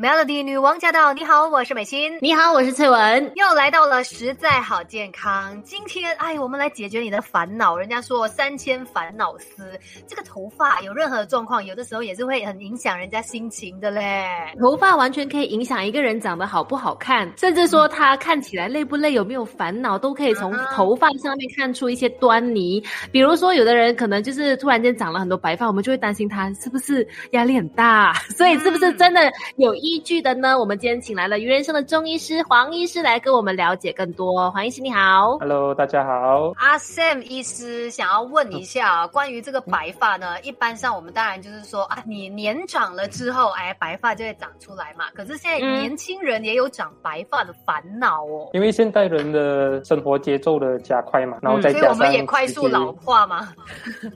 Melody 女王驾到！你好，我是美心。你好，我是翠文。又来到了实在好健康。今天，我们来解决你的烦恼。人家说3000烦恼丝，这个头发有任何状况，有的时候也是会很影响人家心情的嘞。头发完全可以影响一个人长得好不好看，甚至说他看起来累不累，有没有烦恼，都可以从头发上面看出一些端倪。比如说，有的人可能就是突然间长了很多白发，我们就会担心他是不是压力很大，所以是不是真的有依据的呢？我们今天请来了余仁生的中医师黄医师来跟我们了解更多。黄医师你好。 Hello 大家好。阿 Sam 医师想要问一下，关于这个白发呢，一般上我们当然就是说你年长了之后白发就会长出来嘛，可是现在年轻人也有长白发的烦恼哦。因为现代人的生活节奏的加快嘛，然后再加上所以我们也快速老化嘛。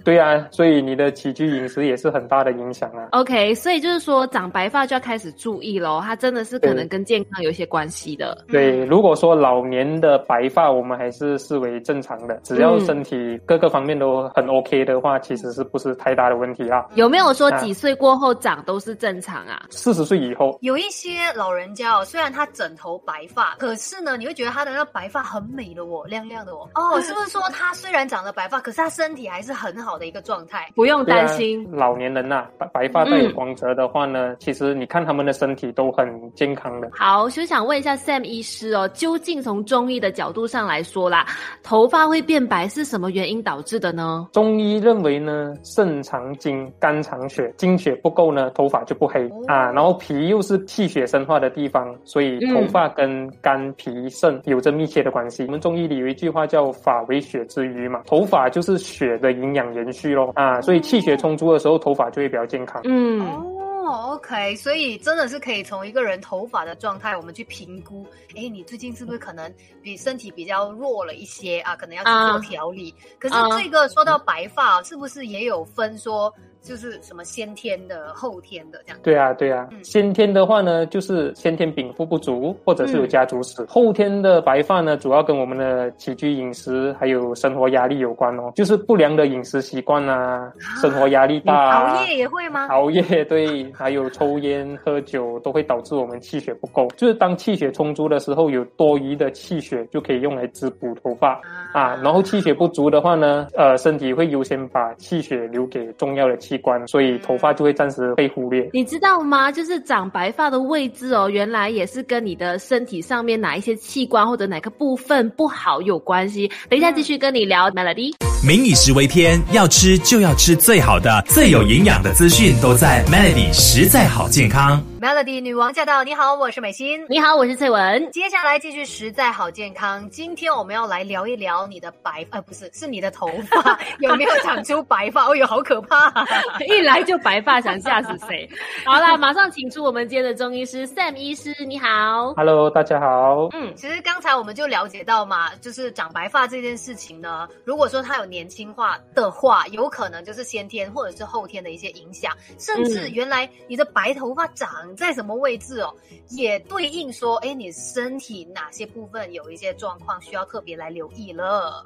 对啊，所以你的起居饮食也是很大的影响啊。 OK， 所以就是说长白发就要开始注意，它真的是可能跟健康有一些关系的。对，如果说老年的白发我们还是视为正常的，只要身体各个方面都很 OK 的话，其实是不是太大的问题啦。有没有说几岁过后长都是正常啊？40岁以后有一些老人家虽然他整头白发，可是呢你会觉得他的那白发很美的亮亮的是不是说他虽然长了白发，可是他身体还是很好的一个状态，不用担心。老年人啊，白发带有光泽的话呢，其实你看他们的身体都很健康的。好，就想问一下 Sam 医师究竟从中医的角度上来说啦，头发会变白是什么原因导致的呢？中医认为呢，肾藏精，肝藏血，精血不够呢，头发就不黑然后脾又是气血生化的地方，所以头发跟肝脾肾有着密切的关系。我们中医里有一句话叫发为血之余嘛，头发就是血的营养延续咯所以气血充足的时候，头发就会比较健康。OK， 所以真的是可以从一个人头发的状态我们去评估你最近是不是可能身体比较弱了一些可能要去做调理。可是这个说到白发是不是也有分说就是什么先天的后天的这样？对啊先天的话呢，就是先天禀赋不足，或者是有家族史。后天的白发呢，主要跟我们的起居饮食还有生活压力有关就是不良的饮食习惯生活压力大熬夜也会吗？熬夜，对，还有抽烟喝酒都会导致我们气血不够，就是当气血充足的时候，有多余的气血就可以用来滋补头发然后气血不足的话呢，身体会优先把气血留给重要的气，所以头发就会暂时被忽略。你知道吗？就是长白发的位置原来也是跟你的身体上面哪一些器官或者哪个部分不好有关系。等一下继续跟你聊 Melody。 民以食为天，要吃就要吃最好的，最有营养的资讯都在 Melody 实在好健康。 Melody 女王驾到！你好，我是美心。你好，我是翠文。接下来继续实在好健康，今天我们要来聊一聊你的白发是你的头发有没有长出白发好可怕一来就白发，想吓死谁？好啦，马上请出我们今天的中医师 Sam 医师，你好。Hello， 大家好。其实刚才我们就了解到嘛，就是长白发这件事情呢，如果说它有年轻化的话，有可能就是先天或者是后天的一些影响，甚至原来你的白头发长在什么位置也对应说，你身体哪些部分有一些状况需要特别来留意了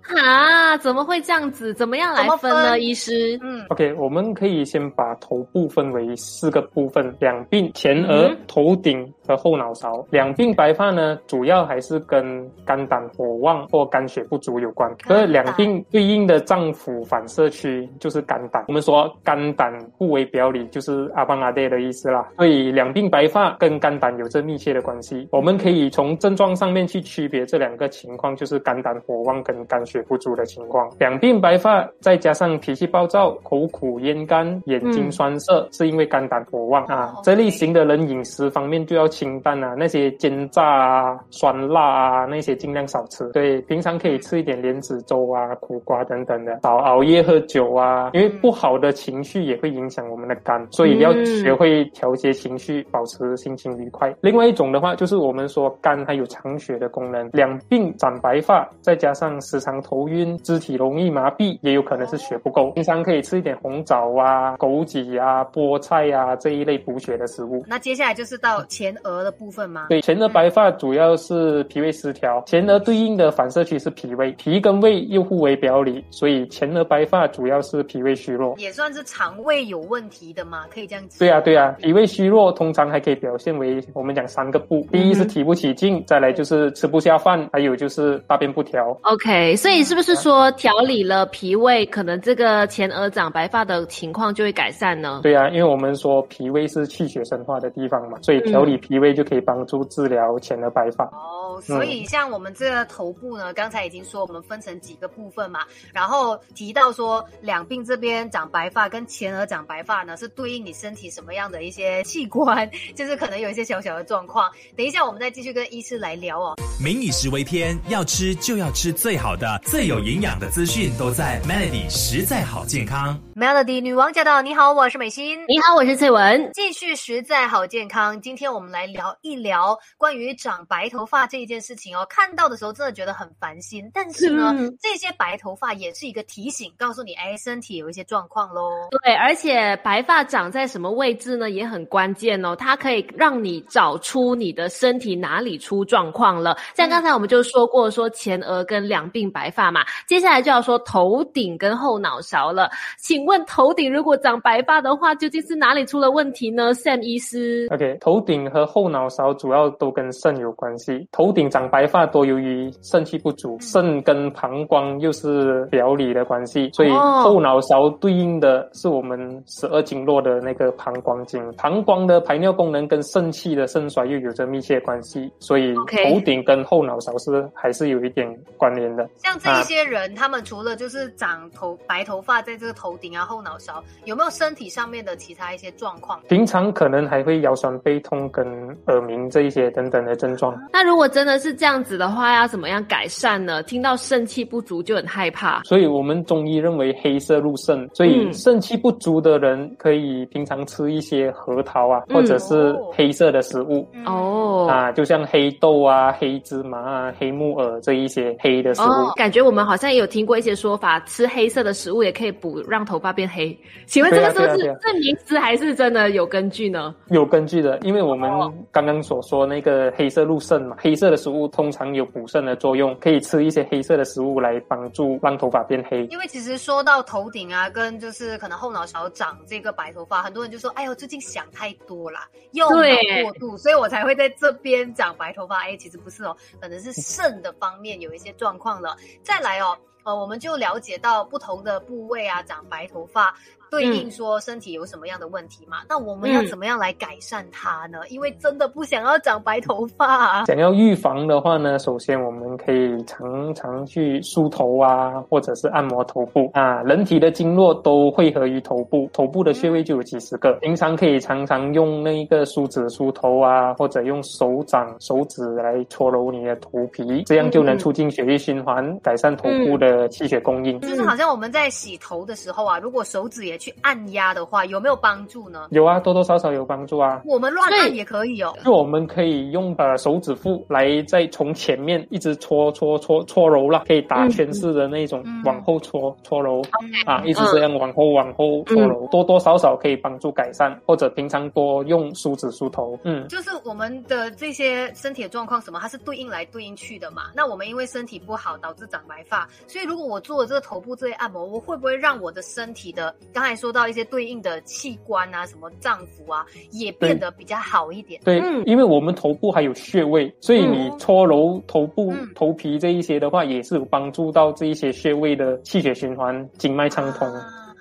怎么会这样子？怎么样来分呢，医师？OK， 我们可以先把头部分为4个部分：两鬓、前额、头顶和后脑勺。两鬓白发呢，主要还是跟肝胆火旺或肝血不足有关。可是两鬓对应的脏腑反射区就是肝胆，我们说肝胆互为表里，就是阿邦阿爹的意思啦。所以两鬓白发跟肝胆有着密切的关系。我们可以从症状上面去区别这两个情况，就是肝胆火旺跟肝血不足的情况。两鬓白发再加上脾气暴躁、口苦咽干、眼睛酸涩是因为肝胆火旺这类型的人饮食方面就要清淡那些煎炸酸辣那些尽量少吃。对，平常可以吃一点莲子粥苦瓜等等的，少熬夜喝酒因为不好的情绪也会影响我们的肝，所以要学会调节情绪，保持心情愉快。另外一种的话，就是我们说肝还有藏血的功能，两鬓长白发再加上时常头晕、肢体容易麻痹，也有可能是血不够。平常可以吃一点红枣枸杞菠菜这一类补血的食物。那接下来就是到前额的部分吗？对，前额白发主要是脾胃失调，前额对应的反射区是脾胃，脾跟胃又互为表里，所以前额白发主要是脾胃虚弱，也算是肠胃有问题的嘛，可以这样子。对啊对啊，脾胃虚弱通常还可以表现为我们讲三个不，第一是提不起劲，再来就是吃不下饭，还有就是大便不调。 OK， 所以是不是说调理了脾胃，可能这个前额长白发的情况就会改善呢？对啊，因为我们说脾胃是气血生化的地方嘛，所以调理脾胃就可以帮助治疗前额白发。哦，所以像我们这个头部呢，刚才已经说我们分成几个部分嘛，然后提到说两鬓这边长白发跟前额长白发呢是对应你身体什么样的一些器官，就是可能有一些小小的状况，等一下我们再继续跟医师来聊哦。民以食为天，要吃就要吃最好的，最有营养的资讯都在 Melody 实在好健康。 Melody 女王驾到，你好，我是美心。你好，我是翠文。继续实在好健康，今天我们来聊一聊关于长白头发这一件事情哦。看到的时候真的觉得很烦心，但是呢这些白头发也是一个提醒，告诉你身体有一些状况咯。对，而且白发长在什么位置呢也很关键哦，它可以让你找出你的身体哪里出状况了。像刚才我们就说过说前额跟两鬓白发嘛，接下来就要说头顶跟后脑勺了。请问头顶如果长白发的话，究竟是哪里出了问题呢？ Sam 医师。 OK， 头顶和后脑勺主要都跟肾有关系，头顶长白发多由于肾气不足，肾跟膀胱又是表里的关系，所以后脑勺对应的是我们12经络的那个膀胱经，膀胱的排尿功能跟肾气的肾衰又有着密切关系，所以头顶跟后脑勺是还是有一点关联的。像这一些人他们除了就是长白头发在这个头顶啊后脑勺，有没有身体上面的其他一些状况？平常可能还会腰酸背痛跟耳鸣这一些等等的症状。那如果真的是这样子的话，要怎么样改善呢？听到肾气不足就很害怕，所以我们中医认为黑色入肾，所以肾气不足的人可以平常吃一些核桃啊，或者是黑色的食物哦就像黑豆啊、黑芝麻啊、黑木耳这一些黑的食物感觉我们好像也有听过一些说法，吃黑色的食物也可以补让头发变黑。请问这个是不是这名词还是真的有根据呢？有根据的，因为我们刚刚所说那个黑色入肾嘛，黑色的食物通常有补肾的作用，可以吃一些黑色的食物来帮助让头发变黑。因为其实说到头顶啊跟就是可能后脑勺长这个白头发，很多人就说哎呦最近想太多啦，用脑过度，所以我才会在这边长白头发。其实不是哦，可能是肾的方面有一些状况了。再来我们就了解到不同的部位啊长白头发对应说身体有什么样的问题嘛，那我们要怎么样来改善它呢？因为真的不想要长白头发想要预防的话呢，首先我们可以常常去梳头啊或者是按摩头部人体的经络都汇合于头部，头部的穴位就有几十个平常可以常常用那个梳子梳头啊，或者用手掌手指来搓揉你的头皮，这样就能促进血液循环，改善头部的气血供应。就是好像我们在洗头的时候啊，如果手指也去按压的话，有没有帮助呢？有啊，多多少少有帮助啊。我们乱按也可以就我们可以用手指腹来再从前面一直搓揉啦，可以打圈式的那种往后搓揉一直这样往后搓揉多多少少可以帮助改善，或者平常多用梳子梳头就是我们的这些身体的状况什么它是对应来对应去的嘛，那我们因为身体不好导致长白发，所以如果我做了这个头部这些按摩，我会不会让我的身体的刚才说到一些对应的器官啊什么脏腑啊也变得比较好一点？ 对，因为我们头部还有穴位，所以你搓揉头部头皮这一些的话也是有帮助到这一些穴位的气血循环经脉畅通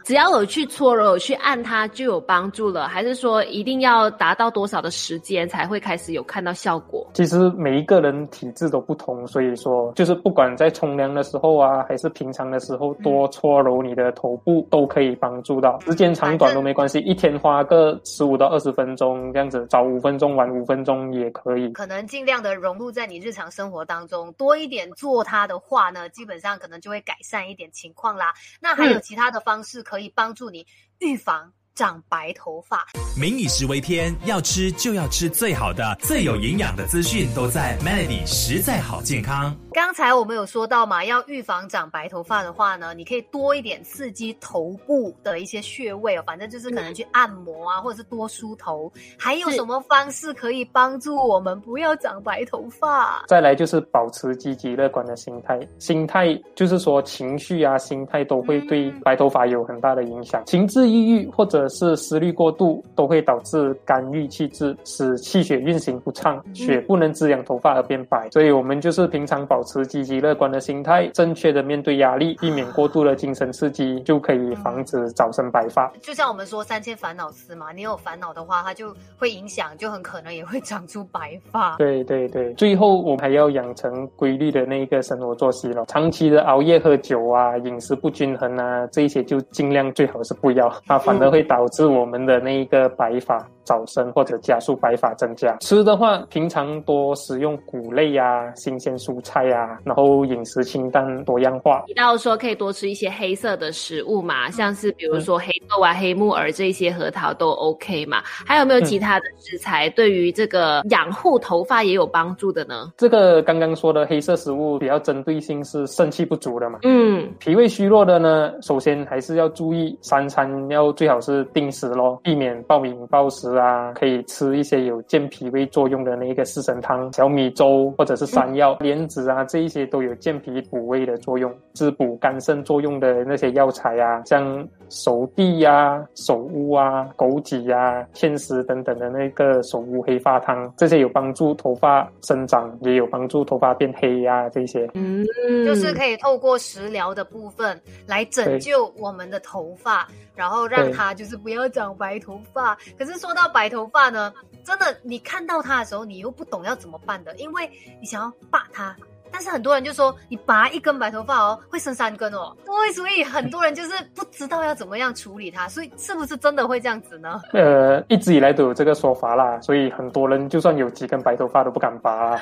只要有去搓揉有去按它就有帮助了，还是说一定要达到多少的时间才会开始有看到效果？其实每一个人体质都不同，所以说就是不管在冲凉的时候啊还是平常的时候多搓揉你的头部都可以帮助到，时间长短都没关系，一天花个15到20分钟这样子，早5分钟晚5分钟也可以，可能尽量的融入在你日常生活当中，多一点做它的话呢基本上可能就会改善一点情况啦。那还有其他的方式可以帮助你预防长白头发。民以食为天，要吃就要吃最好的，最有营养的资讯都在 Melody 实在好健康。刚才我们有说到嘛，要预防长白头发的话呢，你可以多一点刺激头部的一些穴位哦，反正就是可能去按摩啊，或者是多梳头。还有什么方式可以帮助我们不要长白头发？再来就是保持积极乐观的心态，心态就是说情绪啊，心态都会对白头发有很大的影响。情志抑郁或者是思虑过度，都会导致肝郁气滞，使气血运行不畅，血不能滋养头发而变白。所以我们就是平常保持积极乐观的心态，正确的面对压力，避免过度的精神刺激，就可以防止早生白发。就像我们说三千烦恼丝嘛，你有烦恼的话，它就会影响，就很可能也会长出白发。对对对，最后我们还要养成规律的那一个生活作息了。长期的熬夜、喝酒啊，饮食不均衡啊，这一些就尽量最好是不要，它反而会导致我们的那一个白发早生或者加速白发增加。吃的话，平常多食用谷类啊、新鲜蔬菜啊，然后饮食清淡多样化。提到说可以多吃一些黑色的食物嘛，像是比如说黑豆啊、黑木耳这些核桃都 OK 嘛。还有没有其他的食材对于这个养护头发也有帮助的呢？这个刚刚说的黑色食物比较针对性是肾气不足的嘛。脾胃虚弱的呢，首先还是要注意三餐要最好是定时咯，避免暴饮暴食啊，可以吃一些有健脾胃作用的那个四神汤、小米粥或者是山药、莲子啊，这一些都有健脾补胃的作用，滋补肝肾作用的那些药材啊，像熟地啊、首乌啊、枸杞啊、芡实等等的那个首乌黑发汤，这些有帮助头发生长，也有帮助头发变黑啊，这些就是可以透过食疗的部分来拯救我们的头发，然后让它就是不要长白头发。可是说到白头发呢，真的你看到它的时候你又不懂要怎么办的，因为你想要拔它，但是很多人就说你拔一根白头发哦会生3根哦，对，所以很多人就是不知道要怎么样处理它。所以是不是真的会这样子呢？一直以来都有这个说法啦，所以很多人就算有几根白头发都不敢拔啦。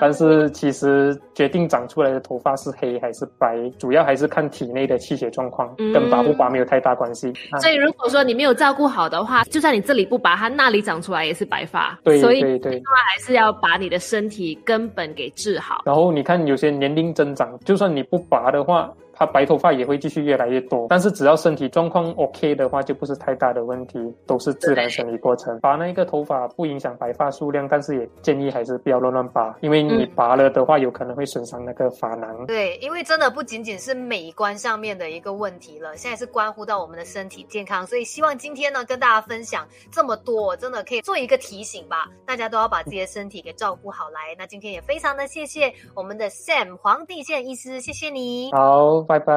但是其实决定长出来的头发是黑还是白，主要还是看体内的气血状况，跟拔不拔没有太大关系。所以如果说你没有照顾好的话，就算你这里不拔，它那里长出来也是白发。对，所以对，还是要把你的身体根本给治好。然后你看有些年龄增长，就算你不拔的话，它白头发也会继续越来越多，但是只要身体状况 OK 的话，就不是太大的问题，都是自然生理过程。拔那个头发不影响白发数量，但是也建议还是不要乱拔，因为你拔了的话有可能会损伤那个发囊。对，因为真的不仅仅是美观上面的一个问题了，现在是关乎到我们的身体健康。所以希望今天呢跟大家分享这么多，真的可以做一个提醒吧，大家都要把自己的身体给照顾好来。那今天也非常的谢谢我们的 Sam 黄帝健医师，谢谢你。好，拜拜。